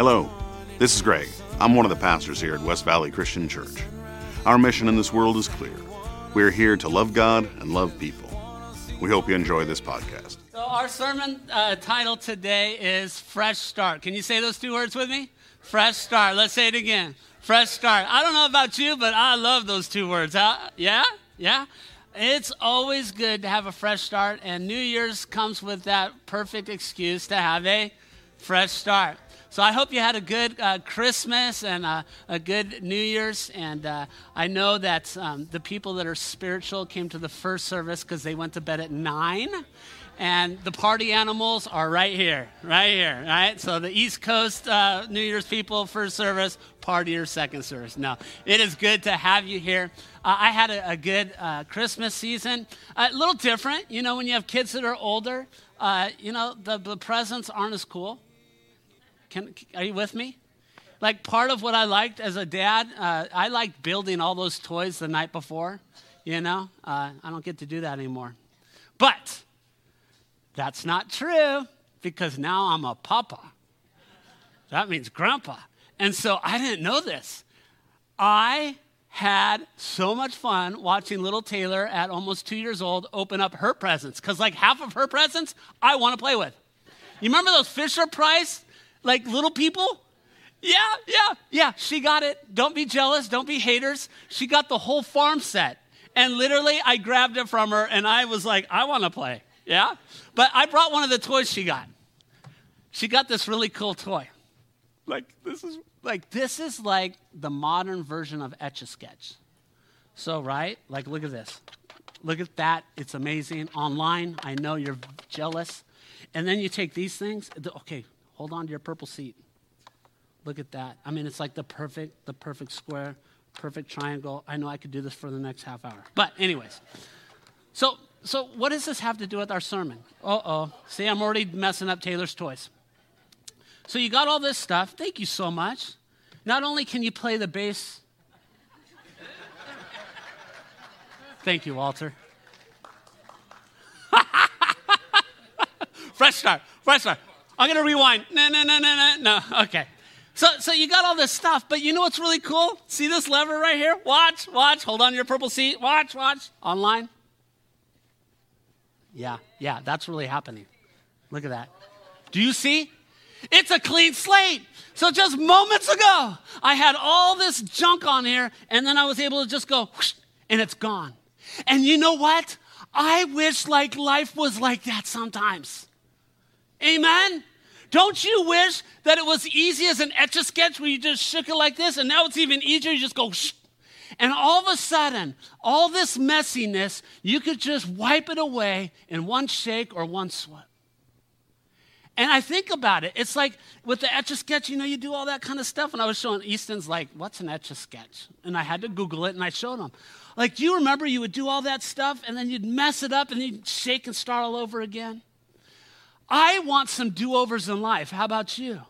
Hello, this is Greg. I'm one of the pastors here at West Valley Christian Church. Our mission in this world is clear. We're here to love God and love people. We hope you enjoy this podcast. So our sermon title today is Fresh Start. Can you say those two words with me? Fresh Start. Let's say it again. Fresh Start. I don't know about you, but I love those two words. Yeah? It's always good to have a fresh start, and New Year's comes with that perfect excuse to have a fresh start. So I hope you had a good Christmas and a good New Year's. And I know that the people that are spiritual came to the first service because they went to bed at 9. And the party animals are right here, right? So the East Coast New Year's people, first service, partier, second service. No, it is good to have you here. I had a good Christmas season. A little different, you know, when you have kids that are older, the presents aren't as cool. Are you with me? Like, part of what I liked as a dad, I liked building all those toys the night before, you know? I don't get to do that anymore. But that's not true, because now I'm a papa. That means grandpa. And so I didn't know this. I had so much fun watching little Taylor at almost 2 years old open up her presents, because like half of her presents I want to play with. You remember those Fisher-Price? Like little people? Yeah. She got it. Don't be jealous. Don't be haters. She got the whole farm set. And literally, I grabbed it from her, and I was like, I want to play. Yeah? But I brought one of the toys she got. She got this really cool toy. This is like the modern version of Etch-a-Sketch. So, right? Like, look at this. Look at that. It's amazing. Online, I know you're jealous. And then you take these things. Okay. Hold on to your purple seat. Look at that. I mean, it's like the perfect square, perfect triangle. I know I could do this for the next half hour. But anyways, so what does this have to do with our sermon? Uh-oh. See, I'm already messing up Taylor's toys. So you got all this stuff. Thank you so much. Not only can you play the bass. Thank you, Walter. Fresh start. I'm going to rewind. No. Okay. So you got all this stuff, but you know what's really cool? See this lever right here? Watch. Hold on to your purple seat. Watch. Online? Yeah. That's really happening. Look at that. Do you see? It's a clean slate. So just moments ago, I had all this junk on here, and then I was able to just go, whoosh, and it's gone. And you know what? I wish like life was like that sometimes. Amen? Don't you wish that it was easy as an Etch-a-Sketch where you just shook it like this, and now it's even easier, you just go shh. And all of a sudden, all this messiness, you could just wipe it away in one shake or one swip. And I think about it. It's like with the Etch-a-Sketch, you know, you do all that kind of stuff. And I was showing Easton's like, what's an Etch-a-Sketch? And I had to Google it, and I showed him. Like, do you remember you would do all that stuff, and then you'd mess it up, and you'd shake and start all over again? I want some do-overs in life. How about you?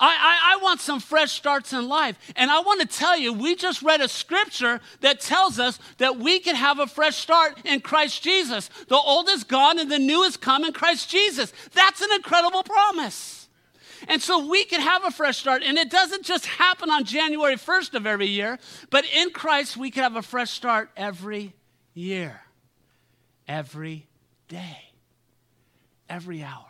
I want some fresh starts in life. And I want to tell you, we just read a scripture that tells us that we can have a fresh start in Christ Jesus. The old is gone and the new is come in Christ Jesus. That's an incredible promise. And so we can have a fresh start. And it doesn't just happen on January 1st of every year, but in Christ we can have a fresh start every year, every day, every hour.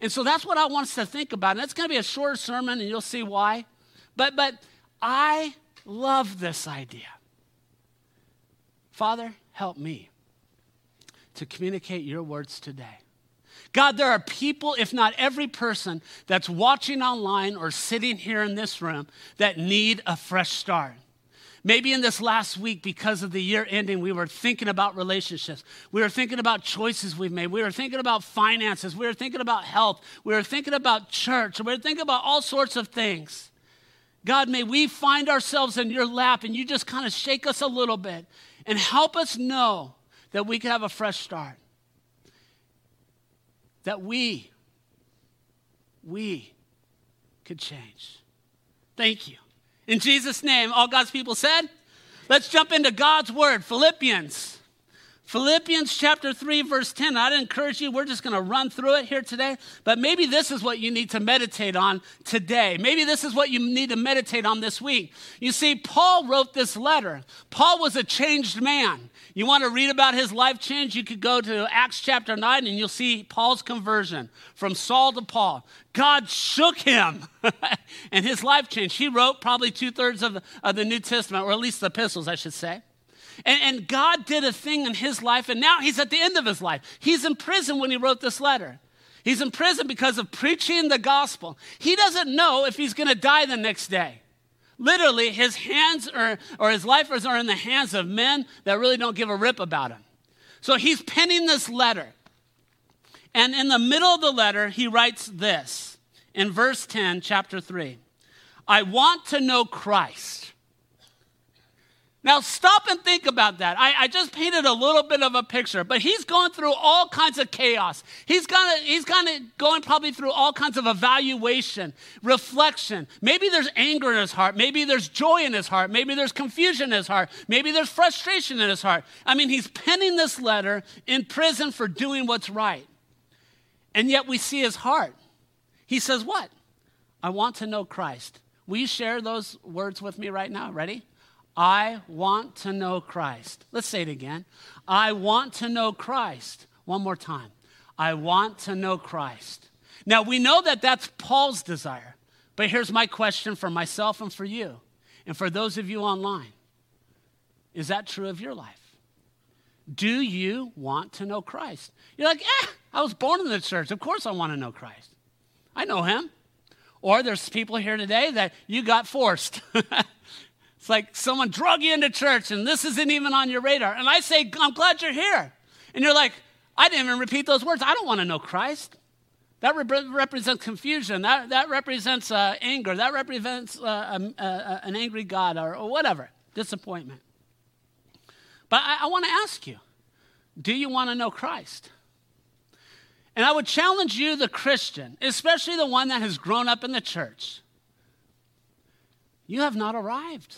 And so that's what I want us to think about. And it's going to be a short sermon, and you'll see why. But I love this idea. Father, help me to communicate your words today. God, there are people, if not every person, that's watching online or sitting here in this room that need a fresh start. Maybe in this last week, because of the year ending, we were thinking about relationships. We were thinking about choices we've made. We were thinking about finances. We were thinking about health. We were thinking about church. We were thinking about all sorts of things. God, may we find ourselves in your lap, and you just kind of shake us a little bit and help us know that we can have a fresh start. That we could change. Thank you. In Jesus' name, all God's people said, let's jump into God's word. Philippians Philippians chapter 3, verse 10. I'd encourage you, we're just going to run through it here today, but maybe this is what you need to meditate on today. Maybe this is what you need to meditate on this week. You see, Paul wrote this letter. Paul was a changed man. You want to read about his life change? You could go to Acts chapter 9 and you'll see Paul's conversion from Saul to Paul. God shook him and his life changed. He wrote probably two-thirds of the New Testament, or at least the epistles, I should say. And God did a thing in his life, and now he's at the end of his life. He's in prison when he wrote this letter. He's in prison because of preaching the gospel. He doesn't know if he's going to die the next day. Literally, his hands are, or his lifers are in the hands of men that really don't give a rip about him. So he's penning this letter. And in the middle of the letter, he writes this in verse 10, chapter 3. I want to know Christ. Now, stop and think about that. I just painted a little bit of a picture, but he's going through all kinds of chaos. He's going probably through all kinds of evaluation, reflection. Maybe there's anger in his heart. Maybe there's joy in his heart. Maybe there's confusion in his heart. Maybe there's frustration in his heart. I mean, he's penning this letter in prison for doing what's right. And yet we see his heart. He says what? I want to know Christ. Will you share those words with me right now? Ready? I want to know Christ. Let's say it again. I want to know Christ. One more time. I want to know Christ. Now, we know that that's Paul's desire, but here's my question for myself and for you and for those of you online. Is that true of your life? Do you want to know Christ? You're like, I was born in the church. Of course I want to know Christ. I know him. Or there's people here today that you got forced. It's like someone drug you into church and this isn't even on your radar. And I say, I'm glad you're here. And you're like, I didn't even repeat those words. I don't want to know Christ. That represents confusion. That represents anger. That represents an angry God or whatever, disappointment. But I want to ask you, do you want to know Christ? And I would challenge you, the Christian, especially the one that has grown up in the church. You have not arrived.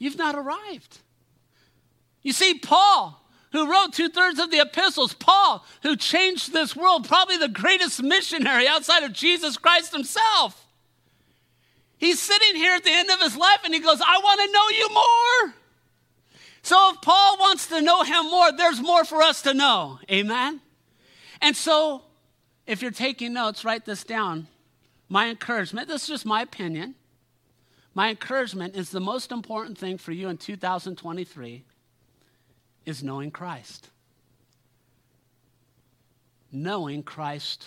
You've not arrived. You see, Paul, who wrote two-thirds of the epistles, Paul, who changed this world, probably the greatest missionary outside of Jesus Christ himself. He's sitting here at the end of his life, and he goes, I want to know you more. So if Paul wants to know him more, there's more for us to know. Amen? And so if you're taking notes, write this down. My encouragement, this is just my opinion. My encouragement is the most important thing for you in 2023 is knowing Christ. Knowing Christ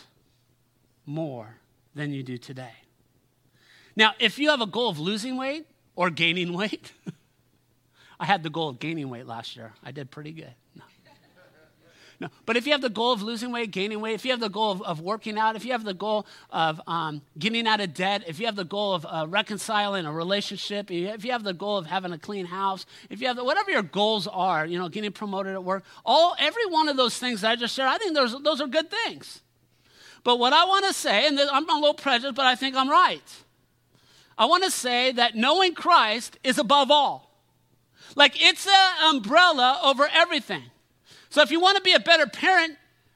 more than you do today. Now, if you have a goal of losing weight or gaining weight, I had the goal of gaining weight last year. I did pretty good. No. But if you have the goal of losing weight, gaining weight, if you have the goal of working out, if you have the goal of getting out of debt, if you have the goal of reconciling a relationship, if you have the goal of having a clean house, if you have whatever your goals are, you know, getting promoted at work, every one of those things that I just shared, I think those are good things. But what I want to say, and I'm a little prejudiced, but I think I'm right. I want to say that knowing Christ is above all. Like it's an umbrella over everything. So if you want to be a better parent,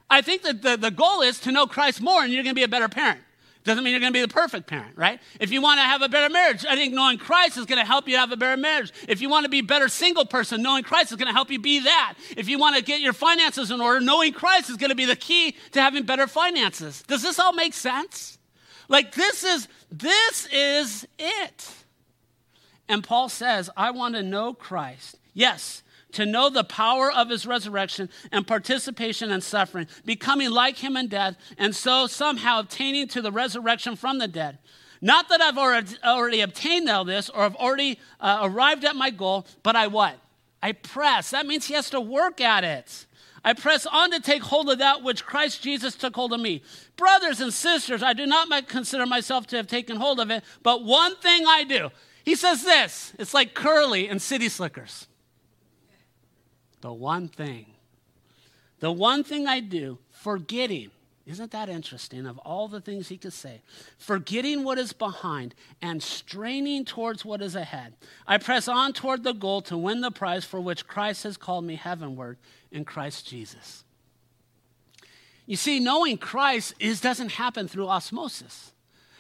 I think that the goal is to know Christ more and you're going to be a better parent. Doesn't mean you're going to be the perfect parent, right? If you want to have a better marriage, I think knowing Christ is going to help you have a better marriage. If you want to be a better single person, knowing Christ is going to help you be that. If you want to get your finances in order, knowing Christ is going to be the key to having better finances. Does this all make sense? Like this is it. And Paul says, I want to know Christ. Yes. To know the power of his resurrection and participation in suffering, becoming like him in death, and so somehow obtaining to the resurrection from the dead. Not that I've already obtained all this or I've already arrived at my goal, but I what? I press. That means he has to work at it. I press on to take hold of that which Christ Jesus took hold of me. Brothers and sisters, I do not consider myself to have taken hold of it, but one thing I do. He says this. It's like Curly and City Slickers. The one thing I do, forgetting Isn't that interesting? Of all the things he could say, forgetting what is behind and straining towards what is ahead, I press on toward the goal to win the prize for which Christ has called me heavenward in Christ Jesus. You see, knowing Christ doesn't happen through osmosis.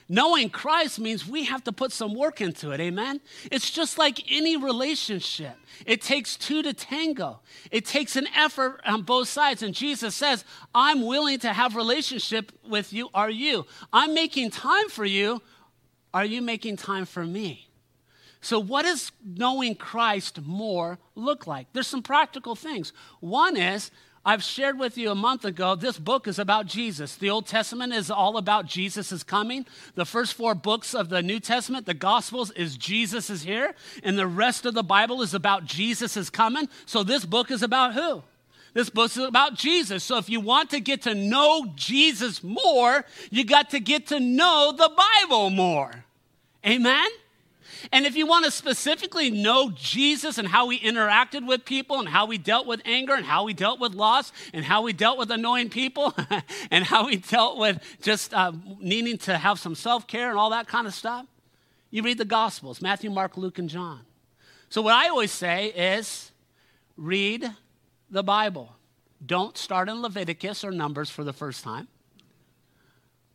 Knowing Christ means we have to put some work into it, amen? It's just like any relationship. It takes two to tango. It takes an effort on both sides. And Jesus says, I'm willing to have relationship with you. Are you? I'm making time for you. Are you making time for me? So what does knowing Christ more look like? There's some practical things. One is, I've shared with you a month ago, this book is about Jesus. The Old Testament is all about Jesus is coming. The first four books of the New Testament, the Gospels, is Jesus is here. And the rest of the Bible is about Jesus is coming. So this book is about who? This book is about Jesus. So if you want to get to know Jesus more, you got to get to know the Bible more. Amen? And if you want to specifically know Jesus and how he interacted with people and how he dealt with anger and how he dealt with loss and how he dealt with annoying people and how he dealt with just needing to have some self-care and all that kind of stuff, you read the Gospels, Matthew, Mark, Luke, and John. So what I always say is read the Bible. Don't start in Leviticus or Numbers for the first time.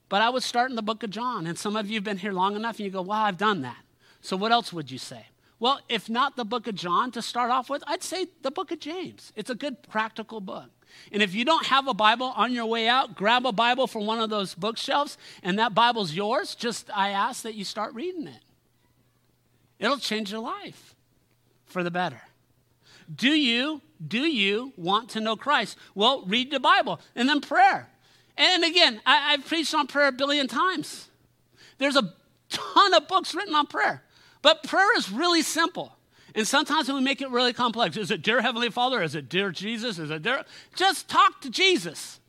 But I would start in the book of John. And some of you have been here long enough and you go, wow, I've done that. So what else would you say? Well, if not the book of John to start off with, I'd say the book of James. It's a good practical book. And if you don't have a Bible on your way out, grab a Bible from one of those bookshelves, and that Bible's yours. Just I ask that you start reading it. It'll change your life for the better. Do you want to know Christ? Well, read the Bible and then prayer. And again, I've preached on prayer a billion times. There's a ton of books written on prayer. But prayer is really simple. And sometimes we make it really complex. Is it dear Heavenly Father? Is it dear Jesus? Is it dear? Just talk to Jesus.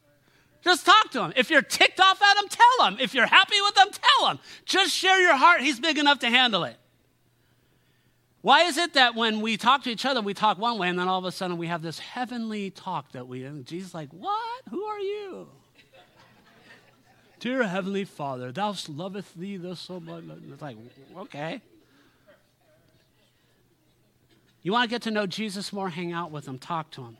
Just talk to him. If you're ticked off at him, tell him. If you're happy with him, tell him. Just share your heart. He's big enough to handle it. Why is it that when we talk to each other, we talk one way, and then all of a sudden we have this heavenly talk that and Jesus is like, what? Who are you? Dear Heavenly Father, thou lovest thee thus so much. It's like, okay. You want to get to know Jesus more, hang out with him, talk to him.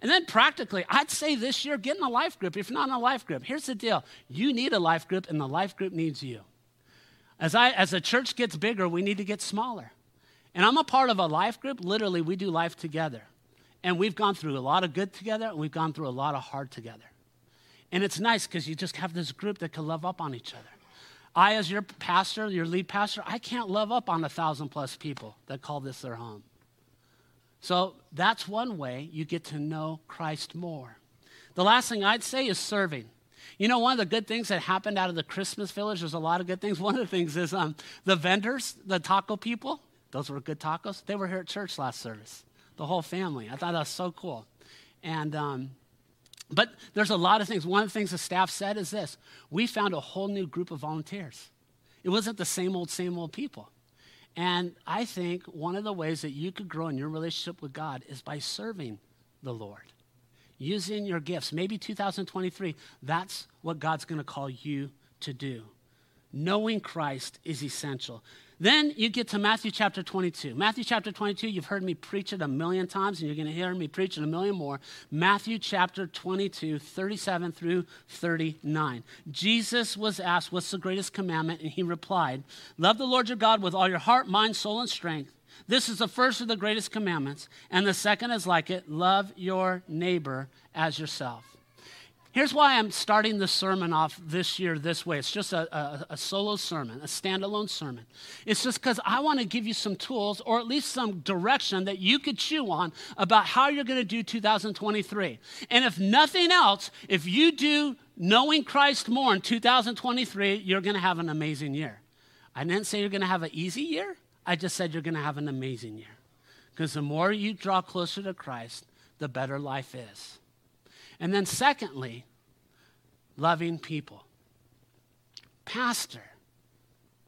And then practically, I'd say this year, get in a life group. If you're not in a life group, here's the deal. You need a life group, and the life group needs you. As the church gets bigger, we need to get smaller. And I'm a part of a life group. Literally, we do life together. And we've gone through a lot of good together, and we've gone through a lot of hard together. And it's nice because you just have this group that can love up on each other. I, as your pastor, your lead pastor, I can't love up on 1,000+ people that call this their home. So that's one way you get to know Christ more. The last thing I'd say is serving. You know, one of the good things that happened out of the Christmas Village, there's a lot of good things. One of the things is the vendors, the taco people, those were good tacos. They were here at church last service, the whole family. I thought that was so cool. And but there's a lot of things. One of the things the staff said is this. We found a whole new group of volunteers. It wasn't the same old people. And I think one of the ways that you could grow in your relationship with God is by serving the Lord, using your gifts. Maybe 2023, that's what God's going to call you to do. Knowing Christ is essential. Then you get to Matthew chapter 22. Matthew chapter 22, you've heard me preach it a million times, and you're going to hear me preach it a million more. Matthew chapter 22, 37 through 39. Jesus was asked, what's the greatest commandment? And he replied, love the Lord your God with all your heart, mind, soul, and strength. This is the first of the greatest commandments. And the second is like it, love your neighbor as yourself. Here's why I'm starting the sermon off this year this way. It's just a solo sermon, a standalone sermon. It's just because I want to give you some tools or at least some direction that you could chew on about how you're going to do 2023. And if nothing else, if you do knowing Christ more in 2023, you're going to have an amazing year. I didn't say you're going to have an easy year. I just said you're going to have an amazing year. Because the more you draw closer to Christ, the better life is. And then secondly, loving people. Pastor,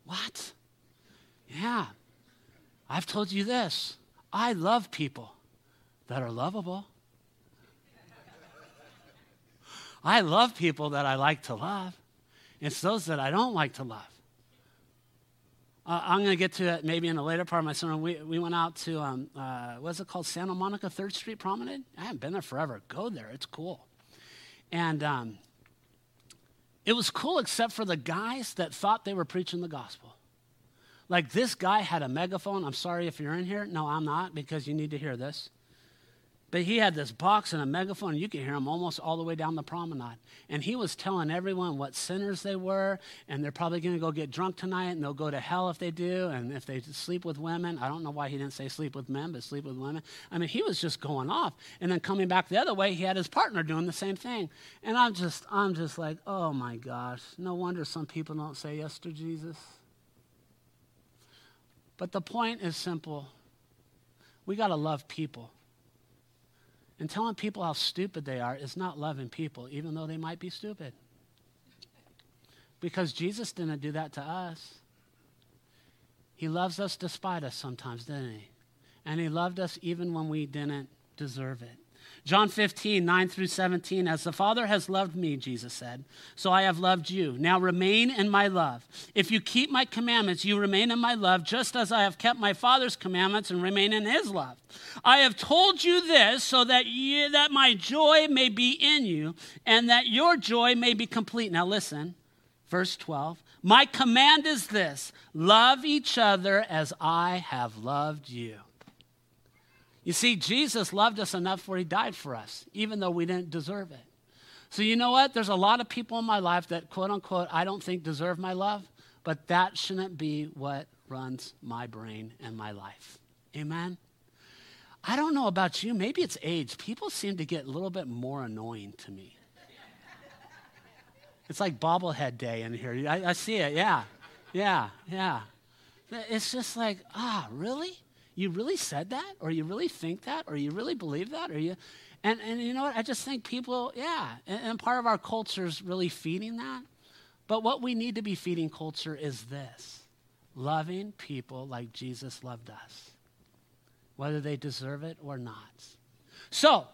what? Yeah, I've told you this. I love people that are lovable. I love people that I like to love. It's those that I don't like to love. I'm going to get to it maybe in a later part of my sermon. We went out to, what's it called, Santa Monica, 3rd Street Promenade? I haven't been there forever. Go there. It's cool. And it was cool except for the guys that thought they were preaching the gospel. Like this guy had a megaphone. I'm sorry if you're in here. No, I'm not, because you need to hear this. But he had this box and a megaphone, and you could hear him almost all the way down the promenade. And he was telling everyone what sinners they were, and they're probably going to go get drunk tonight, and they'll go to hell if they do, and if they sleep with women. I don't know why he didn't say sleep with men, but sleep with women. I mean, he was just going off. And then coming back the other way, he had his partner doing the same thing. And I'm just like, oh my gosh, no wonder some people don't say yes to Jesus. But the point is simple. We got to love people. And telling people how stupid they are is not loving people, even though they might be stupid. Because Jesus didn't do that to us. He loves us despite us sometimes, didn't he? And he loved us even when we didn't deserve it. John 15, 9 through 17, as the Father has loved me, Jesus said, so I have loved you. Now remain in my love. If you keep my commandments, you remain in my love, just as I have kept my Father's commandments and remain in his love. I have told you this so that my joy may be in you and that your joy may be complete. Now listen, verse 12, my command is this, love each other as I have loved you. You see, Jesus loved us enough where he died for us, even though we didn't deserve it. So you know what? There's a lot of people in my life that, quote unquote, I don't think deserve my love, but that shouldn't be what runs my brain and my life. Amen? I don't know about you. Maybe it's age. People seem to get a little bit more annoying to me. It's like bobblehead day in here. I see it. Yeah. It's just like, really? You really said that? Or you really think that? Or you really believe that? Or you, and you know what? I just think people, and part of our culture is really feeding that. But what we need to be feeding culture is this, loving people like Jesus loved us, whether they deserve it or not. So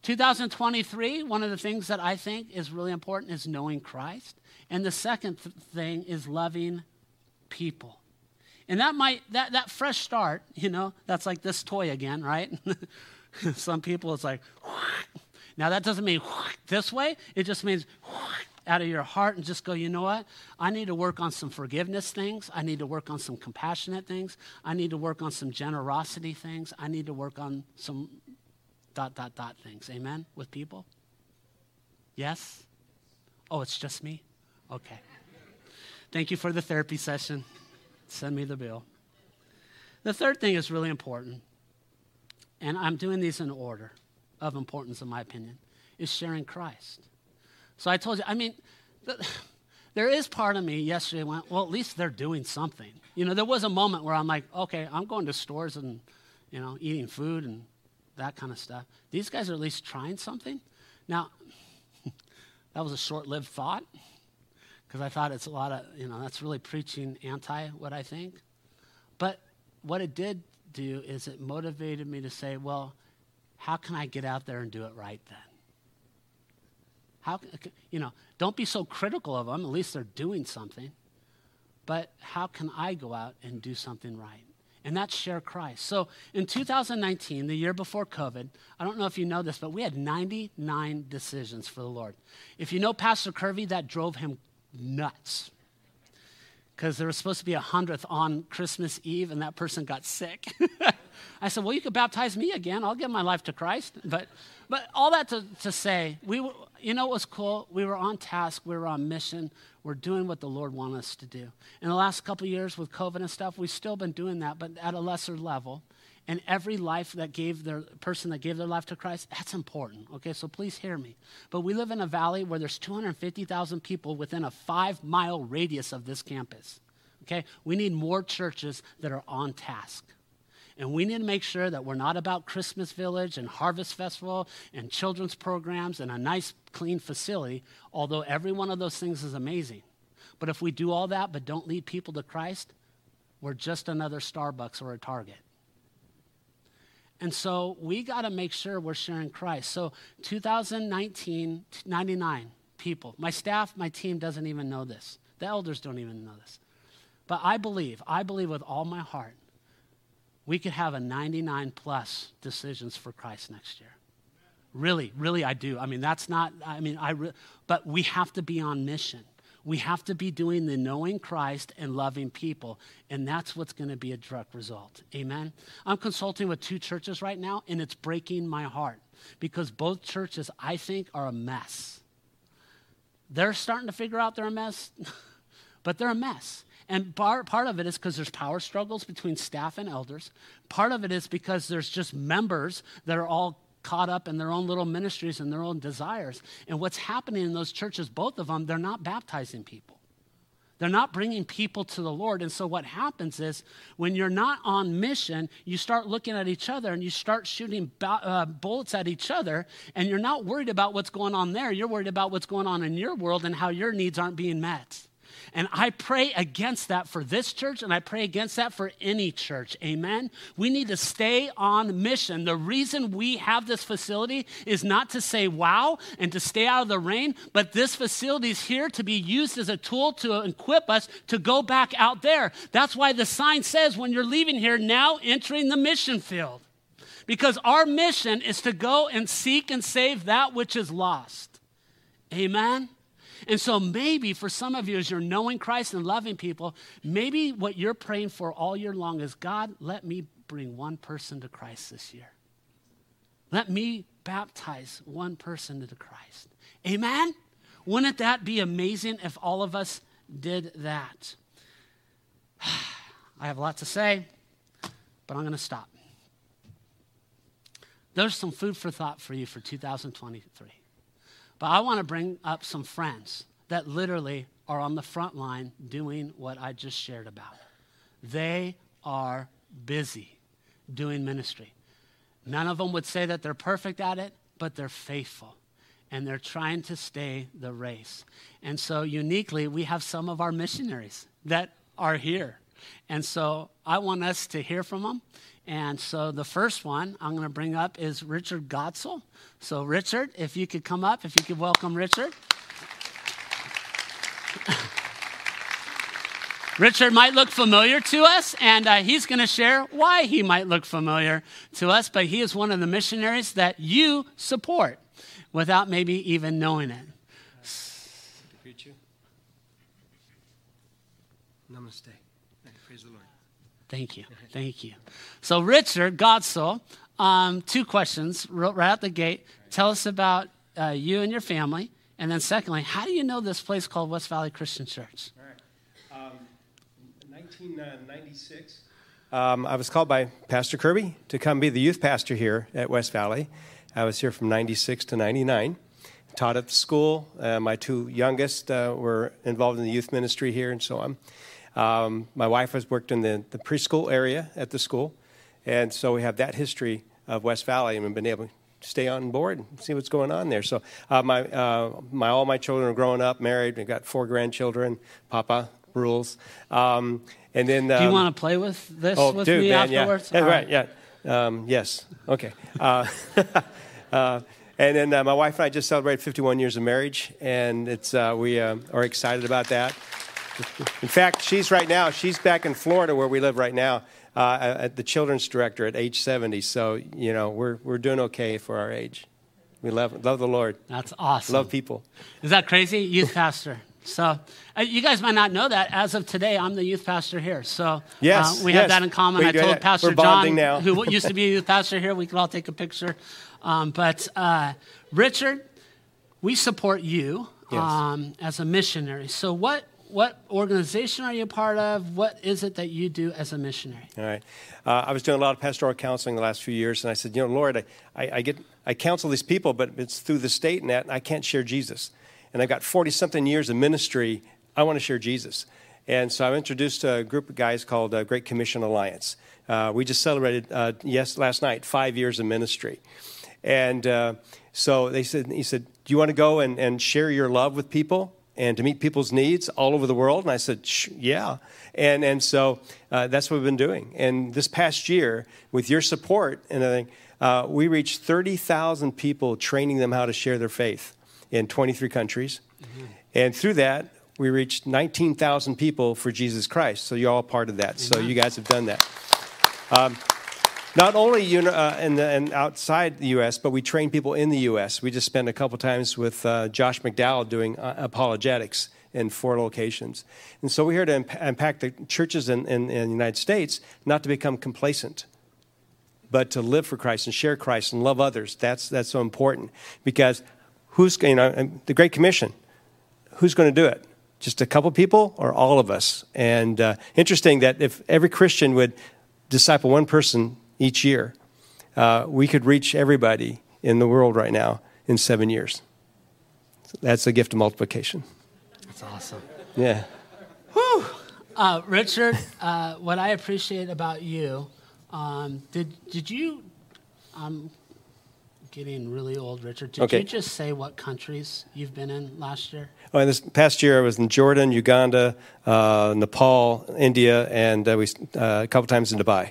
2023, one of the things that I think is really important is knowing Christ. And the second thing is loving people. And that fresh start, you know, that's like this toy again, right? Some people it's like, whoosh. Now that doesn't mean whoosh this way. It just means whoosh out of your heart and just go, you know what? I need to work on some forgiveness things. I need to work on some compassionate things. I need to work on some generosity things. I need to work on some ... things. Amen? With people? Yes? Oh, it's just me? Okay. Thank you for the therapy session. Send me the bill. The third thing is really important, and I'm doing these in order of importance in my opinion, is sharing Christ. So I told you, I mean, there is part of me yesterday went, well, at least they're doing something. You know, there was a moment where I'm like, okay, I'm going to stores and, you know, eating food and that kind of stuff. These guys are at least trying something. Now, that was a short-lived thought. Because I thought it's a lot of, you know, that's really preaching anti what I think. But what it did do is it motivated me to say, well, how can I get out there and do it right then? How, you know, don't be so critical of them. At least they're doing something. But how can I go out and do something right? And that's share Christ. So in 2019, the year before COVID, I don't know if you know this, but we had 99 decisions for the Lord. If you know Pastor Curly, that drove him nuts, because there was supposed to be 100th on Christmas Eve, and that person got sick. I said, well, you could baptize me again. I'll give my life to Christ. But all that to say, we were, you know what was cool? We were on task. We were on mission. We're doing what the Lord wanted us to do. In the last couple of years with COVID and stuff, we've still been doing that, but at a lesser level. And every life that gave their person that gave their life to Christ, that's important, okay? So please hear me. But we live in a valley where there's 250,000 people within a 5-mile radius of this campus, okay? We need more churches that are on task. And we need to make sure that we're not about Christmas Village and Harvest Festival and children's programs and a nice, clean facility, although every one of those things is amazing. But if we do all that but don't lead people to Christ, we're just another Starbucks or a Target. And so we got to make sure we're sharing Christ. So 2019, 99 people. My staff, my team doesn't even know this. The elders don't even know this. But I believe with all my heart, we could have a 99 plus decisions for Christ next year. Really, really I do. I mean, that's not, I mean, but we have to be on mission. We have to be doing the knowing Christ and loving people, and that's what's going to be a direct result. Amen? I'm consulting with two churches right now, and it's breaking my heart because both churches, I think, are a mess. They're starting to figure out they're a mess, but they're a mess. And part of it is because there's power struggles between staff and elders. Part of it is because there's just members that are all caught up in their own little ministries and their own desires. And what's happening in those churches, both of them, they're not baptizing people. They're not bringing people to the Lord. And so what happens is when you're not on mission, you start looking at each other and you start shooting bullets at each other, and you're not worried about what's going on there. You're worried about what's going on in your world and how your needs aren't being met. And I pray against that for this church, and I pray against that for any church, amen? We need to stay on mission. The reason we have this facility is not to say wow and to stay out of the rain, but this facility is here to be used as a tool to equip us to go back out there. That's why the sign says when you're leaving here, now entering the mission field. Because our mission is to go and seek and save that which is lost, amen? And so maybe for some of you, as you're knowing Christ and loving people, maybe what you're praying for all year long is, God, let me bring one person to Christ this year. Let me baptize one person to Christ. Amen? Wouldn't that be amazing if all of us did that? I have a lot to say, but I'm going to stop. There's some food for thought for you for 2023. But I want to bring up some friends that literally are on the front line doing what I just shared about. They are busy doing ministry. None of them would say that they're perfect at it, but they're faithful. And they're trying to stay the race. And so uniquely, we have some of our missionaries that are here. And so I want us to hear from them. And so the first one I'm going to bring up is Richard Godsell. So Richard, if you could come up, if you could welcome Richard. Richard might look familiar to us, and he's going to share why he might look familiar to us, but he is one of the missionaries that you support without maybe even knowing it. Namaste. Praise the Lord. Thank you. So Richard Godsell, two questions right out the gate. Tell us about you and your family. And then secondly, how do you know this place called West Valley Christian Church? All right. 1996, I was called by Pastor Kirby to come be the youth pastor here at West Valley. I was here from 96 to 99, taught at the school. My two youngest were involved in the youth ministry here and so on. My wife has worked in the preschool area at the school, and so we have that history of West Valley, and we've been able to stay on board and see what's going on there. So all my children are growing up, married. We've got 4 grandchildren. Papa rules. And then do you want to play with this with me afterwards? Yeah. Right. Yeah. Yes. Okay. And then my wife and I just celebrated 51 years of marriage, and it's we are excited about that. In fact, she's back in Florida where we live right now, at the children's director at age 70. So, you know, we're doing okay for our age. We love the Lord. That's awesome. Love people. Is that crazy? Youth pastor. So you guys might not know that. As of today, I'm the youth pastor here. So we have that in common. I told Pastor John, who used to be a youth pastor here, we could all take a picture. But Richard, we support you as a missionary. So what organization are you a part of? What is it that you do as a missionary? All right. I was doing a lot of pastoral counseling the last few years, and I said, you know, Lord, I counsel these people, but it's through the state and that, and I can't share Jesus. And I've got 40-something years of ministry. I want to share Jesus. And so I introduced a group of guys called Great Commission Alliance. We just celebrated, last night, 5 years of ministry. And so he said, do you want to go and share your love with people? and to meet people's needs all over the world. And I said, yeah. And so that's what we've been doing. And this past year, with your support and everything, we reached 30,000 people, training them how to share their faith in 23 countries. Mm-hmm. And through that, we reached 19,000 people for Jesus Christ. So you're all part of that. Amen. So you guys have done that. Not only and outside the U.S., but we train people in the U.S. We just spent a couple times with Josh McDowell doing apologetics in 4 locations. And so we're here to impact the churches in the United States, not to become complacent, but to live for Christ and share Christ and love others. That's so important, because the Great Commission, who's going to do it? Just a couple people or all of us? And interesting that if every Christian would disciple one person each year, we could reach everybody in the world right now in 7 years. So that's the gift of multiplication. That's awesome. Yeah. Whew. Richard, what I appreciate about you, did you, I'm getting really old, Richard, you just say what countries you've been in last year? Oh, and this past year I was in Jordan, Uganda, Nepal, India, and we a couple times in Dubai.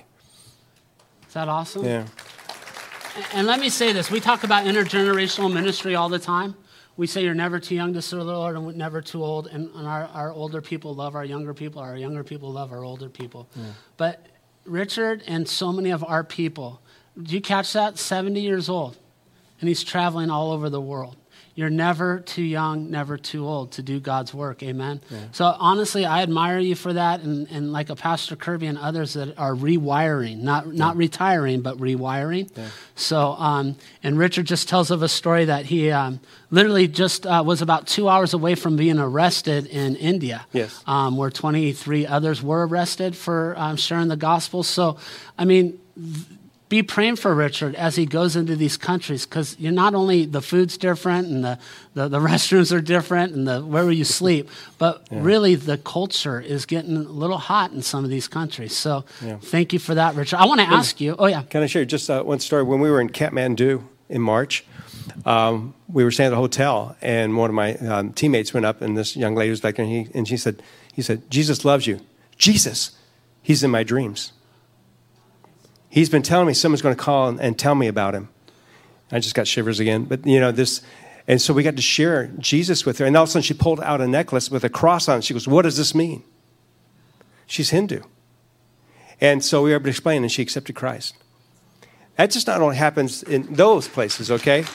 Is that awesome? Yeah. And let me say this. We talk about intergenerational ministry all the time. We say you're never too young to serve the Lord and never too old. And our older people love our younger people. Our younger people love our older people. Yeah. But Richard and so many of our people, did you catch that? 70 years old. And he's traveling all over the world. You're never too young, never too old to do God's work. Amen. Yeah. So honestly, I admire you for that. And like a Pastor Kirby and others that are rewiring, not retiring, but rewiring. Yeah. So, and Richard just tells of a story that he literally just was about 2 hours away from being arrested in India. Yes. Where 23 others were arrested for sharing the gospel. So, I mean, be praying for Richard as he goes into these countries, because you're not only the food's different and the restrooms are different and where will you sleep, but really the culture is getting a little hot in some of these countries. So thank you for that, Richard. I want to ask you. Oh, yeah. Can I share just one story? When we were in Kathmandu in March, we were staying at a hotel, and one of my teammates went up, and this young lady was back there, and he said, "Jesus loves you. Jesus, he's in my dreams. He's been telling me someone's going to call and tell me about him." I just got shivers again. But, and so we got to share Jesus with her. And all of a sudden she pulled out a necklace with a cross on it. She goes, "What does this mean?" She's Hindu. And so we were able to explain, and she accepted Christ. That just not only happens in those places, okay?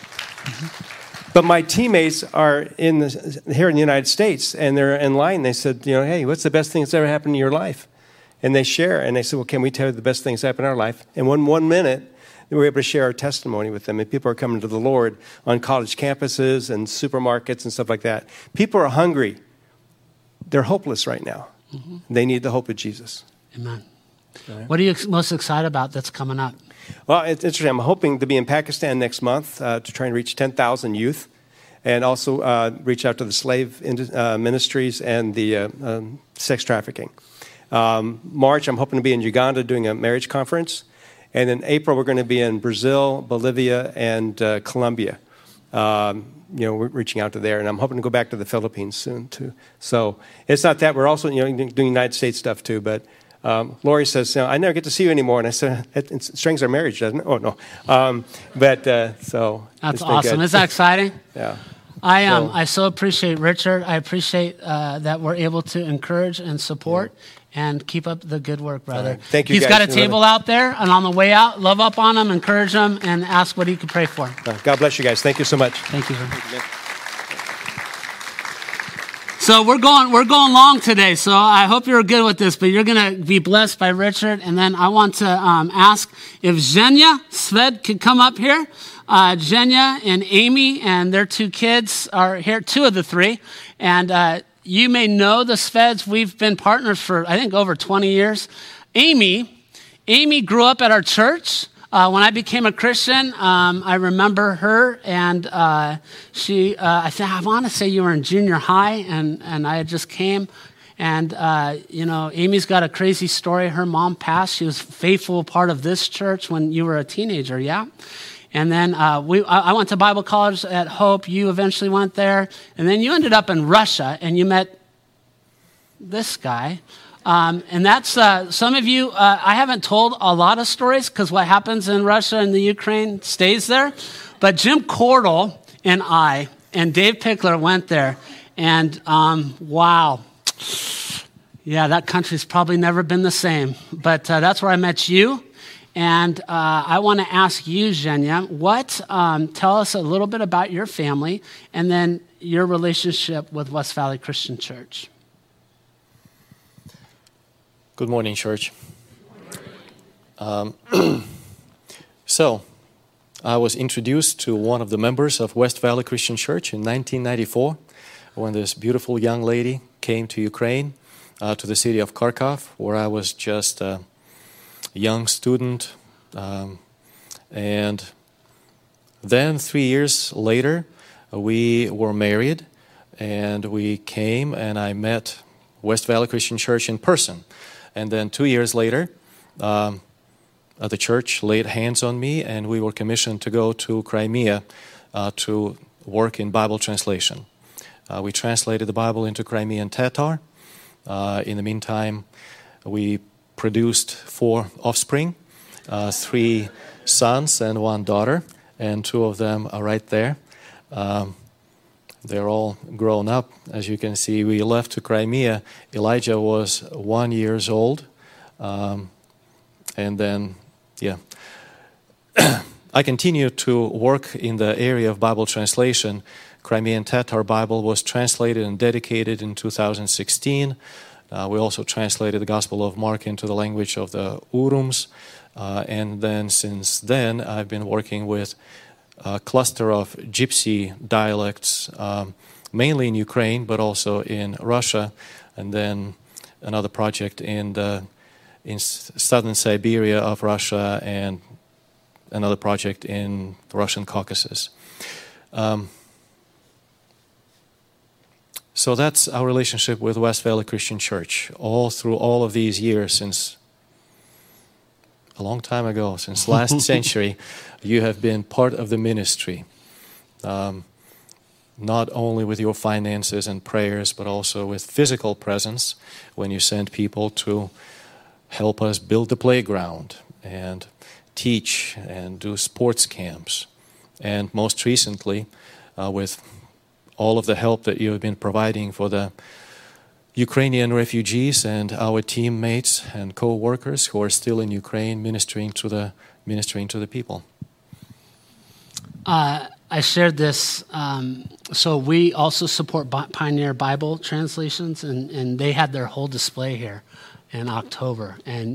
But my teammates are here in the United States, and they're in line. They said, "Hey, what's the best thing that's ever happened in your life?" And they share, and they say, "Well, can we tell you the best things that happened in our life?" And one minute, we were able to share our testimony with them. And people are coming to the Lord on college campuses and supermarkets and stuff like that. People are hungry. They're hopeless right now. Mm-hmm. They need the hope of Jesus. Amen. Right. What are you most excited about that's coming up? Well, it's interesting. I'm hoping to be in Pakistan next month to try and reach 10,000 youth, and also reach out to the slave ministries and the sex trafficking. March, I'm hoping to be in Uganda doing a marriage conference. And in April, we're going to be in Brazil, Bolivia, and Colombia. We're reaching out to there. And I'm hoping to go back to the Philippines soon, too. So it's not that. We're also doing United States stuff, too. But Lori says, "I never get to see you anymore." And I said, "It strengthens our marriage, doesn't it?" Oh, no. So that's awesome. Is that exciting? Yeah. I so appreciate Richard. I appreciate that we're able to encourage and support. Yeah. And keep up the good work, brother. Right. Thank you. He's got a table out there, and on the way out, love up on him, encourage him, and ask what he could pray for. God bless you guys. Thank you so much. Thank you. So we're going long today. So I hope you're good with this, but you're gonna be blessed by Richard. And then I want to ask if Zhenya Sved could come up here. Zhenya and Amy and their 2 kids are here. 2 of the 3, and. You may know the Sveds. We've been partners for, I think, over 20 years. Amy grew up at our church. When I became a Christian, I remember her, and she, I want to say you were in junior high, and I had just came. And, Amy's got a crazy story. Her mom passed. She was a faithful part of this church when you were a teenager, yeah? And then I went to Bible college at Hope. You eventually went there. And then you ended up in Russia, and you met this guy. And that's some of you, I haven't told a lot of stories because what happens in Russia and the Ukraine stays there. But Jim Cordell and I and Dave Pickler went there. And wow. Yeah, that country's probably never been the same. But that's where I met you. And I want to ask you, Zhenya, tell us a little bit about your family and then your relationship with West Valley Christian Church. Good morning, church. So, I was introduced to one of the members of West Valley Christian Church in 1994 when this beautiful young lady came to Ukraine, to the city of Kharkov, where I was just a young student. And then 3 years later, we were married, and we came and I met West Valley Christian Church in person. And then 2 years later, the church laid hands on me, and we were commissioned to go to Crimea to work in Bible translation. We translated the Bible into Crimean Tatar. In the meantime, we produced 4 offspring, 3 sons and 1 daughter, and 2 of them are right there. They're all grown up. As you can see, we left to Crimea. Elijah was 1 year old. And then, I continued to work in the area of Bible translation. Crimean Tatar Bible was translated and dedicated in 2016. We also translated the Gospel of Mark into the language of the Urums. And then since then, I've been working with a cluster of gypsy dialects, mainly in Ukraine, but also in Russia, and then another project in southern Siberia of Russia, and another project in the Russian Caucasus. So that's our relationship with West Valley Christian Church, all through all of these years since a long time ago, since last century. You have been part of the ministry, not only with your finances and prayers, but also with physical presence when you send people to help us build the playground and teach and do sports camps. And most recently, with all of the help that you have been providing for the Ukrainian refugees and our teammates and co-workers who are still in Ukraine ministering to the people. I shared this. So we also support Pioneer Bible translations, and they had their whole display here in October. And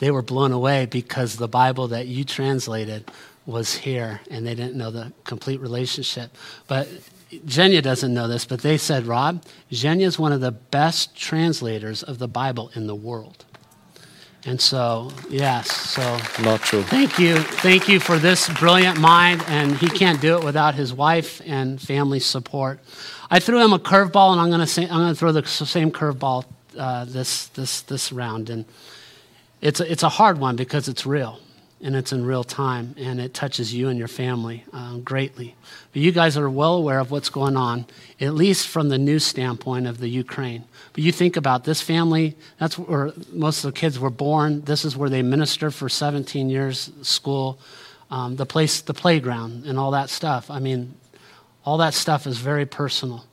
they were blown away because the Bible that you translated was here, and they didn't know the complete relationship. But Zhenya doesn't know this, but they said, Rob, Zhenya's one of the best translators of the Bible in the world. And so, yes, so not true. Thank you for this brilliant mind, and he can't do it without his wife and family support. I threw him a curveball, and I'm going to throw the same curveball this round, and it's a hard one because it's real. And it's in real time, and it touches you and your family greatly. But you guys are well aware of what's going on, at least from the news standpoint of the Ukraine. But you think about this family, that's where most of the kids were born. This is where they ministered for 17 years, school, the playground, and all that stuff. I mean, all that stuff is very personal.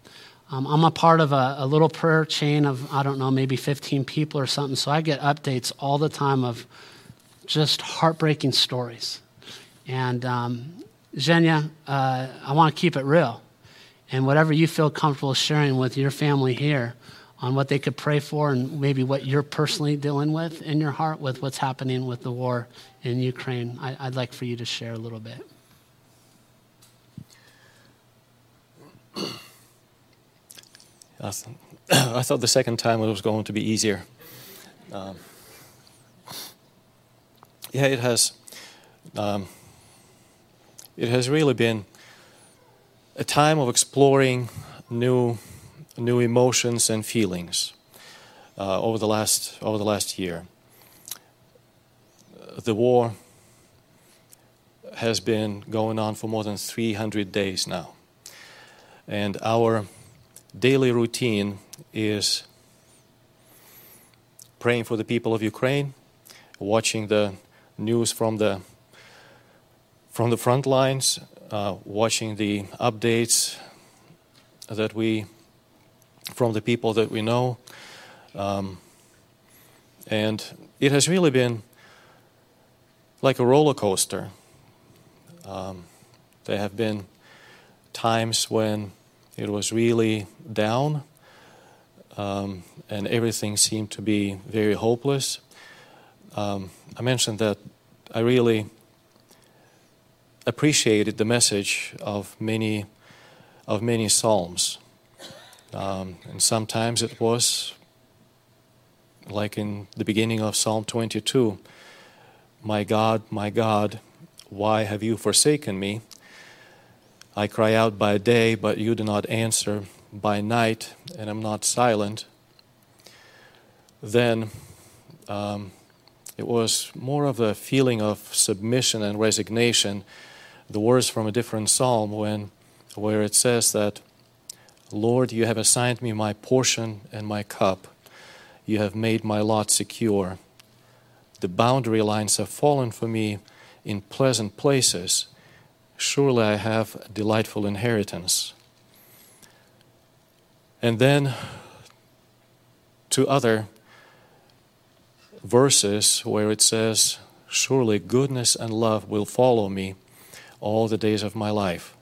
I'm a part of a little prayer chain of, I don't know, maybe 15 people or something, so I get updates all the time of just heartbreaking stories. And Zhenya, I want to keep it real. And whatever you feel comfortable sharing with your family here on what they could pray for and maybe what you're personally dealing with in your heart with what's happening with the war in Ukraine, I'd like for you to share a little bit. Awesome. I thought the second time it was going to be easier. It has. It has really been a time of exploring new emotions and feelings over the last year. The war has been going on for more than 300 days now. And our daily routine is praying for the people of Ukraine, watching the news from the front lines, watching the updates that we from the people that we know, and it has really been like a roller coaster. There have been times when it was really down, and everything seemed to be very hopeless. I mentioned that I really appreciated the message of many psalms, and sometimes it was like in the beginning of Psalm 22, my God, why have you forsaken me? I cry out by day, but you do not answer, by night, and I'm not silent. Then it was more of a feeling of submission and resignation. The words from a different psalm where it says that, Lord, you have assigned me my portion and my cup. You have made my lot secure. The boundary lines have fallen for me in pleasant places. Surely I have a delightful inheritance. And then two other verses where it says, surely goodness and love will follow me all the days of my life.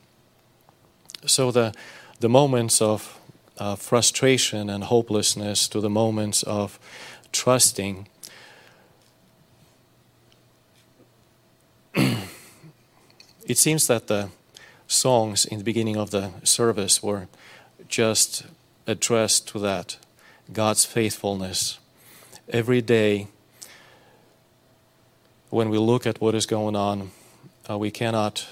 So the moments of frustration and hopelessness to the moments of trusting it seems that the songs in the beginning of the service were just addressed to that, God's faithfulness. Every day, when we look at what is going on, we cannot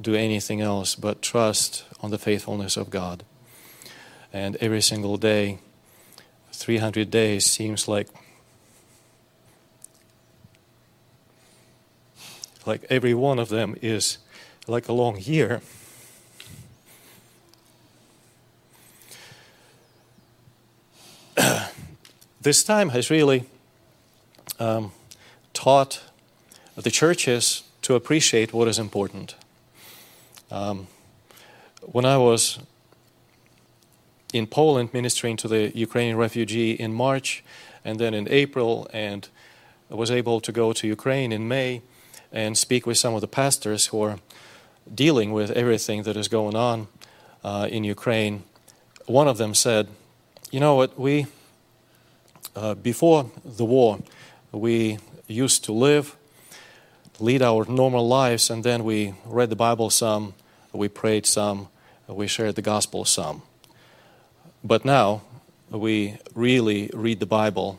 do anything else but trust on the faithfulness of God. And every single day, 300 days seems like every one of them is like a long year. This time has really taught the churches to appreciate what is important. When I was in Poland ministering to the Ukrainian refugee in March, and then in April, and I was able to go to Ukraine in May and speak with some of the pastors who are dealing with everything that is going on in Ukraine, one of them said, you know what, we, before the war, we used to lead our normal lives, and then we read the Bible some, we prayed some, we shared the gospel some. But now, we really read the Bible,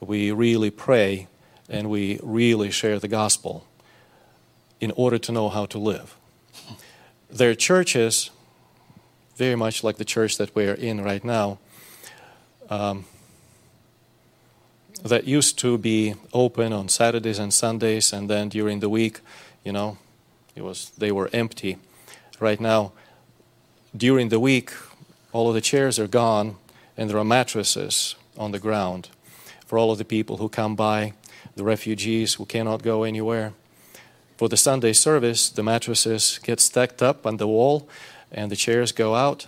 we really pray, and we really share the gospel in order to know how to live. There are churches, very much like the church that we're in right now, that used to be open on Saturdays and Sundays, and then during the week, you know, they were empty. Right now, during the week, all of the chairs are gone, and there are mattresses on the ground for all of the people who come by, the refugees who cannot go anywhere. For the Sunday service, the mattresses get stacked up on the wall, and the chairs go out,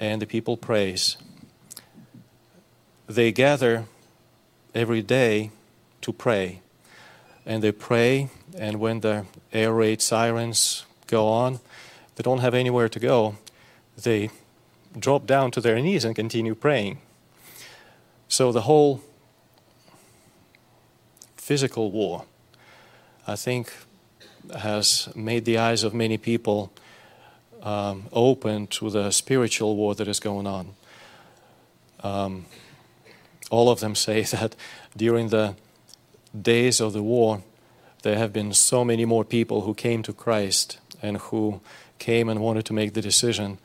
and the people praise. They gather every day to pray, and they pray, and when the air raid sirens go on, they don't have anywhere to go. They drop down to their knees and continue praying. So the whole physical war, I think, has made the eyes of many people open to the spiritual war that is going on. All of them say that during the days of the war, there have been so many more people who came to Christ and who came and wanted to make the decision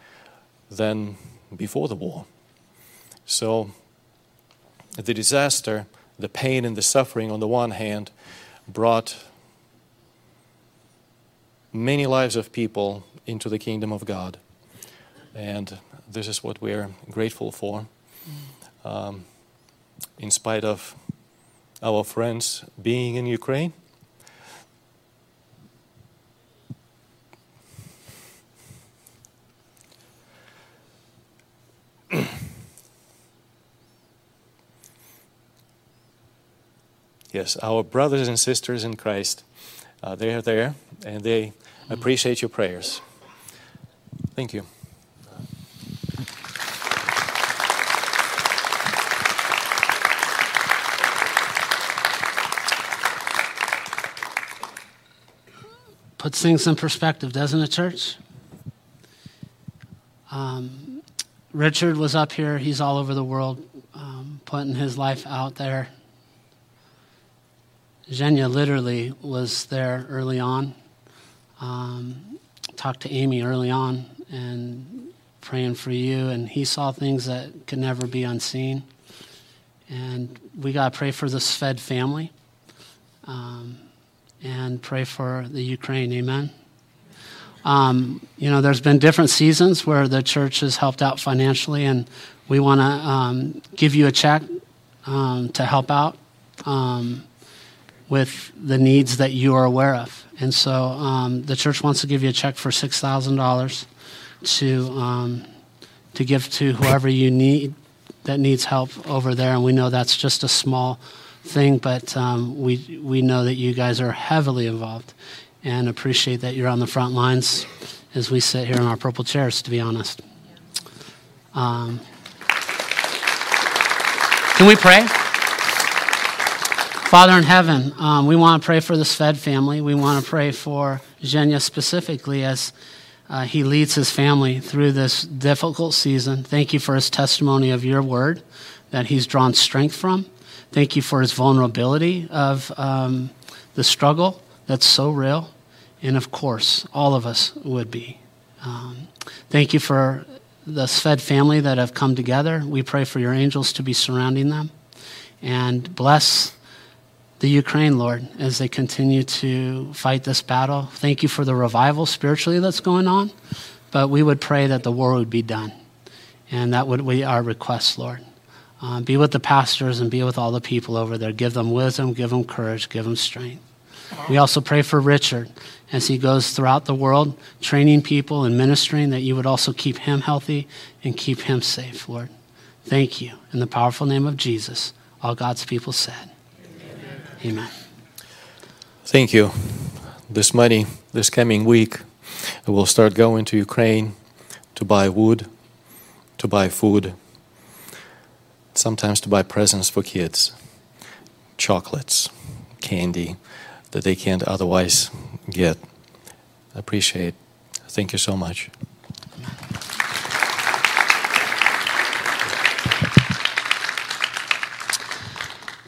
than before the war. So the disaster, the pain and the suffering on the one hand, brought many lives of people into the kingdom of God. And this is what we are grateful for. In spite of our friends being in Ukraine, yes, our brothers and sisters in Christ, they are there, and they appreciate your prayers. Thank you. Puts things in perspective, doesn't it, church? Richard was up here. He's all over the world, putting his life out there. Zhenya literally was there early on. Talked to Amy early on and praying for you. And he saw things that could never be unseen. And we got to pray for the Sved family and pray for the Ukraine. Amen. You know, there's been different seasons where the church has helped out financially. And we want to give you a check to help out. With the needs that you are aware of. And so the church wants to give you a check for $6,000 to give to whoever you need that needs help over there. And we know that's just a small thing, but we know that you guys are heavily involved and appreciate that you're on the front lines as we sit here in our purple chairs, to be honest. Can we pray? Father in heaven, we want to pray for the Sved family. We want to pray for Zhenya specifically as he leads his family through this difficult season. Thank you for his testimony of your word that he's drawn strength from. Thank you for his vulnerability of the struggle that's so real. And of course, all of us would be. Thank you for the Sved family that have come together. We pray for your angels to be surrounding them and bless the Ukraine, Lord, as they continue to fight this battle. Thank you for the revival spiritually that's going on, but we would pray that the war would be done, and that would be our request, Lord. Be with the pastors and be with all the people over there. Give them wisdom, give them courage, give them strength. We also pray for Richard as he goes throughout the world, training people and ministering, that you would also keep him healthy and keep him safe, Lord. Thank you. In the powerful name of Jesus, all God's people said. Amen. Thank you. This money, this coming week, will start going to Ukraine to buy wood, to buy food, sometimes to buy presents for kids, chocolates, candy that they can't otherwise get. I appreciate it. Thank you so much.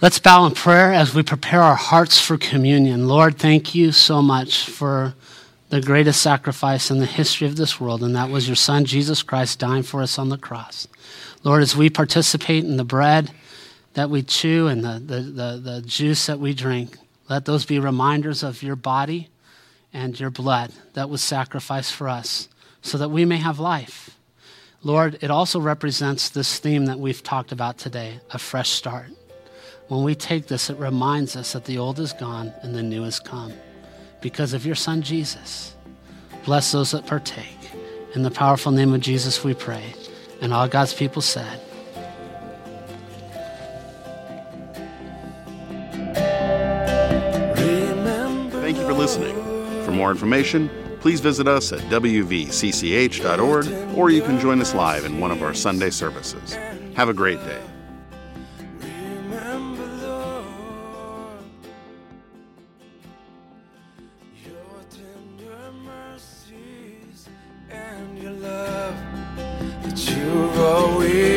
Let's bow in prayer as we prepare our hearts for communion. Lord, thank you so much for the greatest sacrifice in the history of this world, and that was your Son, Jesus Christ, dying for us on the cross. Lord, as we participate in the bread that we chew and the juice that we drink, let those be reminders of your body and your blood that was sacrificed for us so that we may have life. Lord, it also represents this theme that we've talked about today, a fresh start. When we take this, it reminds us that the old is gone and the new has come because of your Son, Jesus. Bless those that partake. In the powerful name of Jesus, we pray. And all God's people said, thank you for listening. For more information, please visit us at wvcch.org, or you can join us live in one of our Sunday services. Have a great day. You're always